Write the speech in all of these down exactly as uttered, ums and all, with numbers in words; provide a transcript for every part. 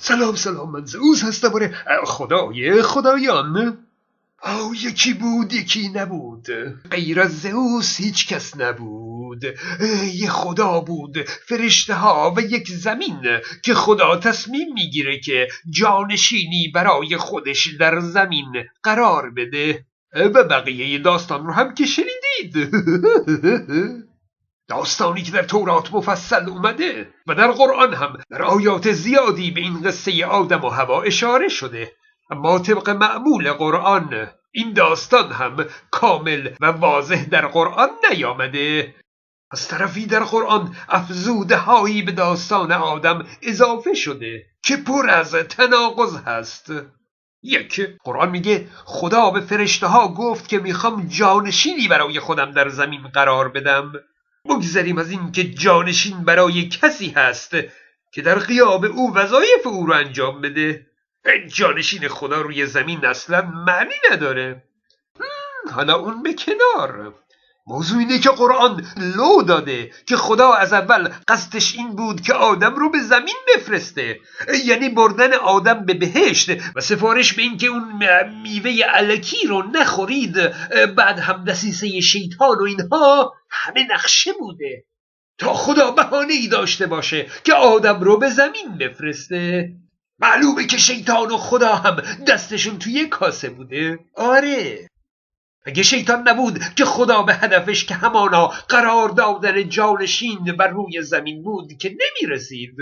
سلام سلام، من زئوس هستم. آره خدای خدایان. او یکی بود یکی نبود، غیر از زئوس هیچ کس نبود. یه خدا بود، فرشته ها و یک زمین که خدا تصمیم میگیره که جانشینی برای خودش در زمین قرار بده. و بقیه داستان رو هم که شنیدید. داستانی که در تورات مفصل اومده و در قرآن هم در آیات زیادی به این قصه آدم و هوا اشاره شده. اما طبق معمول قرآن این داستان هم کامل و واضح در قرآن نیامده. از طرفی در قرآن افزوده هایی به داستان آدم اضافه شده که پر از تناقض هست. یک، قرآن میگه خدا به فرشته ها گفت که میخوام جانشینی برای خودم در زمین قرار بدم. بگذاریم از این که جانشین برای کسی هست که در غیاب او وظایف او رو انجام بده. جانشین خدا روی زمین اصلا معنی نداره. حالا اون به کنار، موضوع اینه که قرآن لو داده که خدا از اول قصدش این بود که آدم رو به زمین بفرسته، یعنی بردن آدم به بهشت و سفارش به این که اون میوه الکی رو نخورید، بعد هم دسیسه شیطان و اینها همه نقشه بوده تا خدا بهانه‌ای داشته باشه که آدم رو به زمین بفرسته. معلومه که شیطان و خدا هم دستشون توی کاسه بوده. آره، اگه شیطان نبود که خدا به هدفش که همانا قرار دادن جانشین بر روی زمین بود که نمیرسید.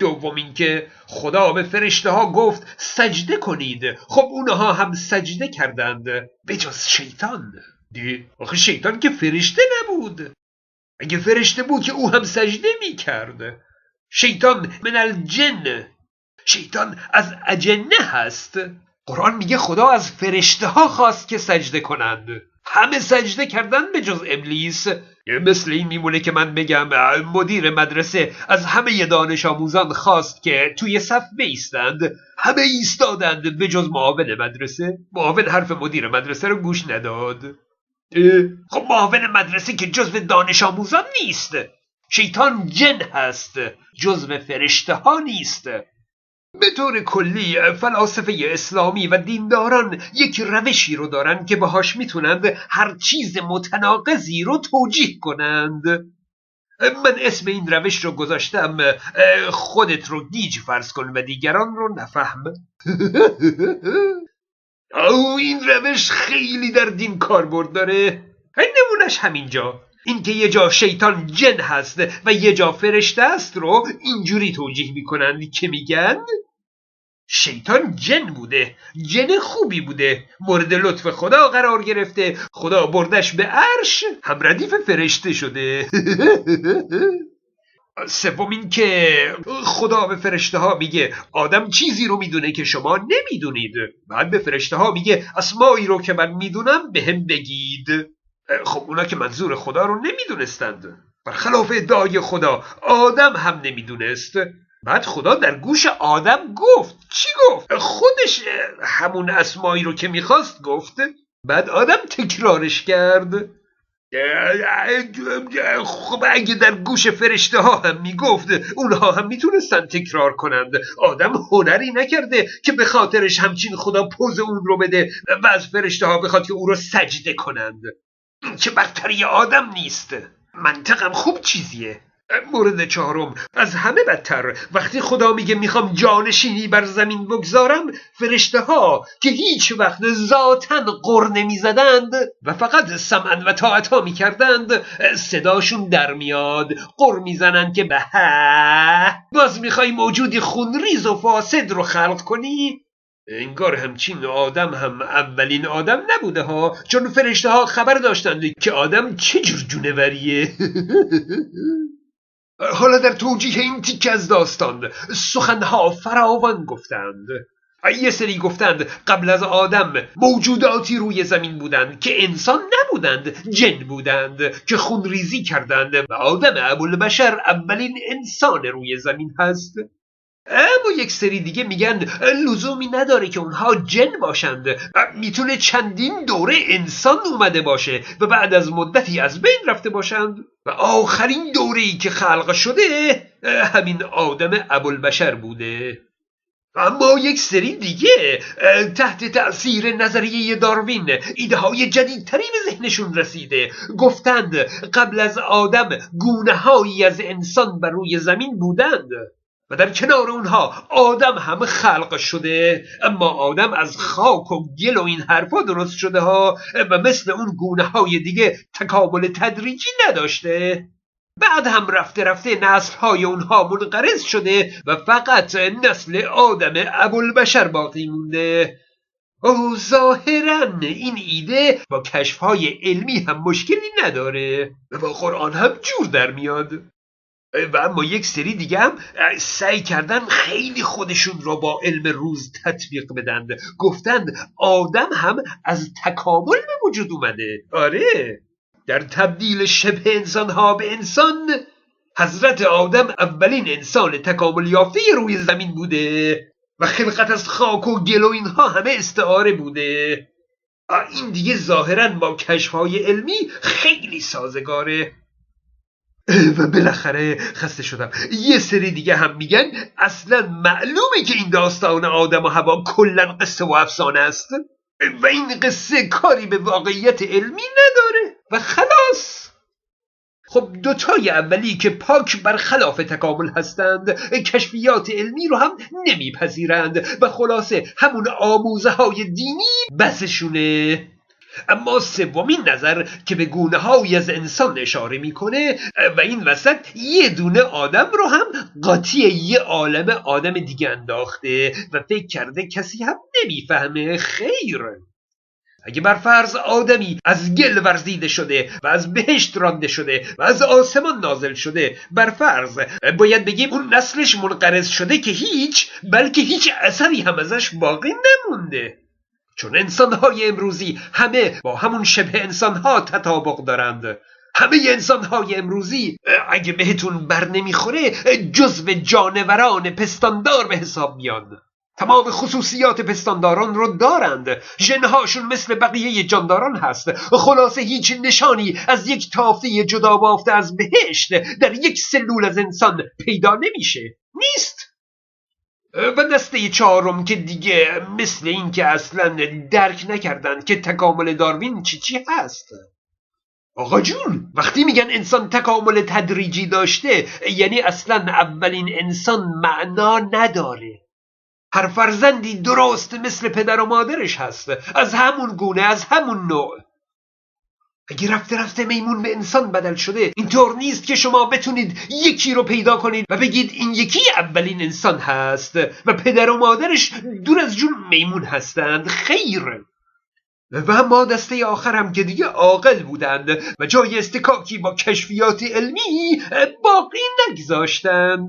دوم این که خدا به فرشته ها گفت سجده کنید، خب اونها هم سجده کردند به جز شیطان. دی آخه شیطان که فرشته نبود، اگه فرشته بود که او هم سجده میکرد. شیطان من الجن، شیطان از اجنه هست. قرآن میگه خدا از فرشته ها خواست که سجده کنند، همه سجده کردن به جز ابلیس. مثل این میمونه که من بگم مدیر مدرسه از همه دانش آموزان خواست که توی صف بایستند، همه ایستادند به جز معاون مدرسه. معاون حرف مدیر مدرسه رو گوش نداد. خب معاون مدرسه که جزو دانش آموزان نیست، شیطان جن هست، جزو فرشته ها نیست. به طور کلی فلاسفه اسلامی و دینداران یک روشی رو دارن که باهاش میتونند هر چیز متناقضی رو توجیه کنند. من اسم این روش رو گذاشتم خودت رو گیج فرض کن و دیگران رو نفهم. او این روش خیلی در دین کاربرد داره. نمونش همینجا، اینکه یه جا شیطان جن هست و یه جا فرشته است رو اینجوری توجیه میکنند که میگن شیطان جن بوده، جن خوبی بوده، مورد لطف خدا قرار گرفته، خدا بردش به عرش، هم ردیف فرشته شده. سوم این که خدا به فرشته ها میگه آدم چیزی رو میدونه که شما نمیدونید، بعد به فرشته ها میگه اسمایی رو که من میدونم به هم بگید. خب اونا که منظور خدا رو نمیدونستند، برخلاف ادعای خدا آدم هم نمیدونست. بعد خدا در گوش آدم گفت. چی گفت؟ خودش همون اسمایی رو که میخواست گفت، بعد آدم تکرارش کرد. خب اگه در گوش فرشته ها هم میگفت، اونها هم میتونستن تکرار کنند. آدم هنری نکرده که به خاطرش همچین خدا پوز اون رو بده و از فرشته ها بخواد که او رو سجده کنند. که برتری آدم نیست، منطقم خوب چیزیه. مورد چهارم، از همه بدتر، وقتی خدا میگه میخوام جانشینی بر زمین بگذارم، فرشته ها که هیچ وقت ذاتن قر نمیزدند و فقط سمعن و طاعتا میکردند، صداشون در میاد، قر میزنند که به ها باز میخوای موجودی خونریز و فاسد رو خلق کنی. انگار همچین آدم هم اولین آدم نبوده ها، چون فرشته ها خبر داشتند که آدم چجور جونوریه. حالا در توجیه این تیکه از داستان سخنها فراوان گفتند. یه سری گفتند قبل از آدم موجوداتی روی زمین بودند که انسان نبودند، جن بودند که خونریزی کردند و آدم ابوالبشر اولین انسان روی زمین هست. اما یک سری دیگه میگن لزومی نداره که اونها جن باشند، میتونه چندین دوره انسان اومده باشه و بعد از مدتی از بین رفته باشند و آخرین دوره‌ای که خلق شده همین آدم ابوالبشر بوده. اما یک سری دیگه تحت تأثیر نظریه داروین ایده های جدیدتری به ذهنشون رسیده، گفتند قبل از آدم گونه هایی از انسان بر روی زمین بودند و در کنار اونها آدم هم خلق شده، اما آدم از خاک و گل و این حرفا درست شده ها و مثل اون گونه های دیگه تکامل تدریجی نداشته. بعد هم رفته رفته نسل‌های اونها منقرض شده و فقط نسل آدم ابوالبشر باقی مونده. او ظاهراً این ایده با کشف‌های علمی هم مشکلی نداره و با قرآن هم جور در میاد. و اما یک سری دیگه هم سعی کردن خیلی خودشون را با علم روز تطبیق بدن، گفتند آدم هم از تکامل به وجود اومده. آره، در تبدیل شبه انسان ها به انسان، حضرت آدم اولین انسان تکامل یافته روی زمین بوده و خلقت از خاک و گل و اینها همه استعاره بوده. این دیگه ظاهراً با کشف‌های علمی خیلی سازگاره. و بالاخره خسته شدم. یه سری دیگه هم میگن اصلاً معلومه که این داستان آدم و هوا کلاً قصه و افسانه است و این قصه کاری به واقعیت علمی نداره و خلاص. خب دوتای اولی که پاک برخلاف تکامل هستند کشفیات علمی رو هم نمیپذیرند و خلاصه همون آموزه های دینی بسشونه. اما سومین نظر که به گونه هایی از انسان اشاره میکنه و این وسط یه دونه آدم رو هم قاطی یه عالم آدم دیگه انداخته و فکر کرده کسی هم نمیفهمه. خیر، اگه بر فرض آدمی از گل ورزیده شده و از بهشت رانده شده و از آسمان نازل شده، بر فرض باید بگیم اون نسلش منقرض شده که هیچ، بلکه هیچ اثری هم ازش باقی نمونده، چون انسان‌های امروزی همه با همون شبه انسان‌ها تطابق دارند. همه انسان‌های امروزی اگه بهتون بر نمیخوره جزو جانوران پستاندار به حساب میان. تمام خصوصیات پستانداران رو دارند، ژن‌هاشون مثل بقیه جانداران هست. خلاصه هیچ نشانی از یک تافته جدا بافته از بهشت در یک سلول از انسان پیدا نمیشه، نیست. و دسته چهارم که دیگه مثل این که اصلا درک نکردند که تکامل داروین چی چی هست. آقا جون، وقتی میگن انسان تکامل تدریجی داشته یعنی اصلا اولین انسان معنا نداره. هر فرزندی درست مثل پدر و مادرش هست، از همون گونه، از همون نوع. اگه رفته رفته میمون به انسان بدل شده، اینطور نیست که شما بتونید یکی رو پیدا کنید و بگید این یکی اولین انسان هست و پدر و مادرش دور از جون میمون هستند. خیر. و اما دسته آخر هم که دیگه عاقل بودند و جای استکاکی با کشفیات علمی باقی نگذاشتند.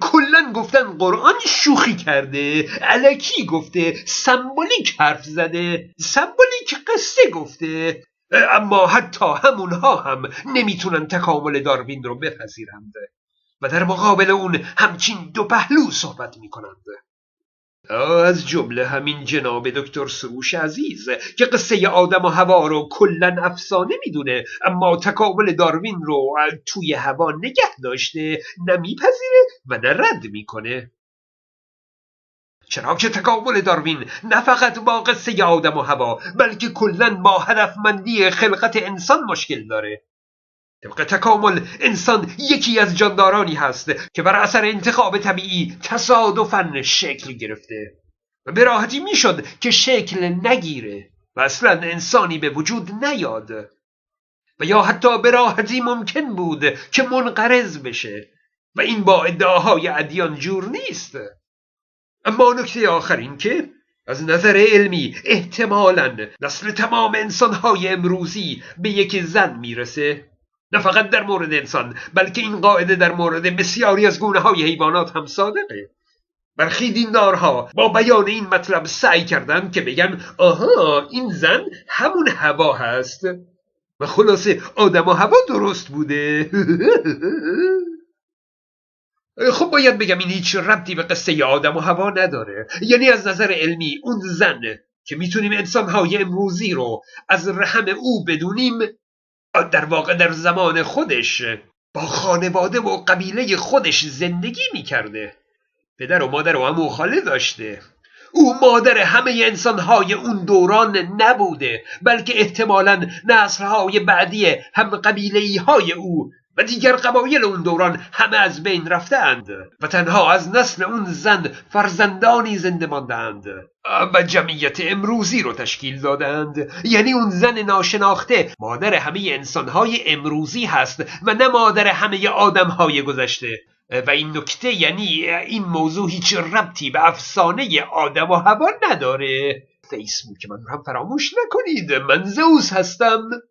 کلن گفتن قرآن شوخی کرده، الکی گفته، سمبولیک حرف زده، سمبولیک قصه گفته. اما حتی همونها هم نمیتونن تکامل داروین رو بپذیرند و در مقابل اون همچین دو پهلو صحبت میکنند، از جمله همین جناب دکتر سروش عزیز که قصه آدم و هوا رو کلن افسانه میدونه اما تکامل داروین رو توی هوا نگه داشته، نمیپذیره و نه رد میکنه. چرا که تکامل داروین نه فقط با قصه آدم و هوا بلکه کلن با هدفمندی خلقت انسان مشکل داره. طبق تکامل انسان یکی از جاندارانی هست که بر اثر انتخاب طبیعی تصادفاً شکل گرفته و به راحتی میشد که شکل نگیره و اصلاً انسانی به وجود نیاد و یا حتی به راحتی ممکن بود که منقرض بشه و این با ادعاهای ادیان جور نیست. اما نکته آخر این که از نظر علمی احتمالاً نسل تمام انسان‌های امروزی به یک زن میرسه، نه فقط در مورد انسان بلکه این قاعده در مورد بسیاری از گونه های حیوانات هم صادقه. برخی دیندارها با بیان این مطلب سعی کردن که بگن آها این زن همون هوا هست و خلاصه آدم و هوا درست بوده. خب باید بگم این هیچ ربطی به قصه آدم و هوا نداره. یعنی از نظر علمی اون زن که میتونیم انسانهای امروزی رو از رحم او بدونیم، در واقع در زمان خودش با خانواده و قبیله خودش زندگی میکرده. پدر و مادر و عمو و خاله داشته. او مادر همه انسانهای اون دوران نبوده، بلکه احتمالاً نسلهای بعدی هم قبیله‌ای های او و دیگر قبایل اون دوران همه از بین رفتند و تنها از نسل اون زن فرزندانی زنده ماندند و جمعیت امروزی رو تشکیل دادند. یعنی اون زن ناشناخته مادر همه انسانهای امروزی هست و نه مادر همه آدمهای گذشته. و این نکته، یعنی این موضوع هیچ ربطی به افسانه آدم و هوا نداره. فیسبوک من رو هم فراموش نکنید. من زئوس هستم.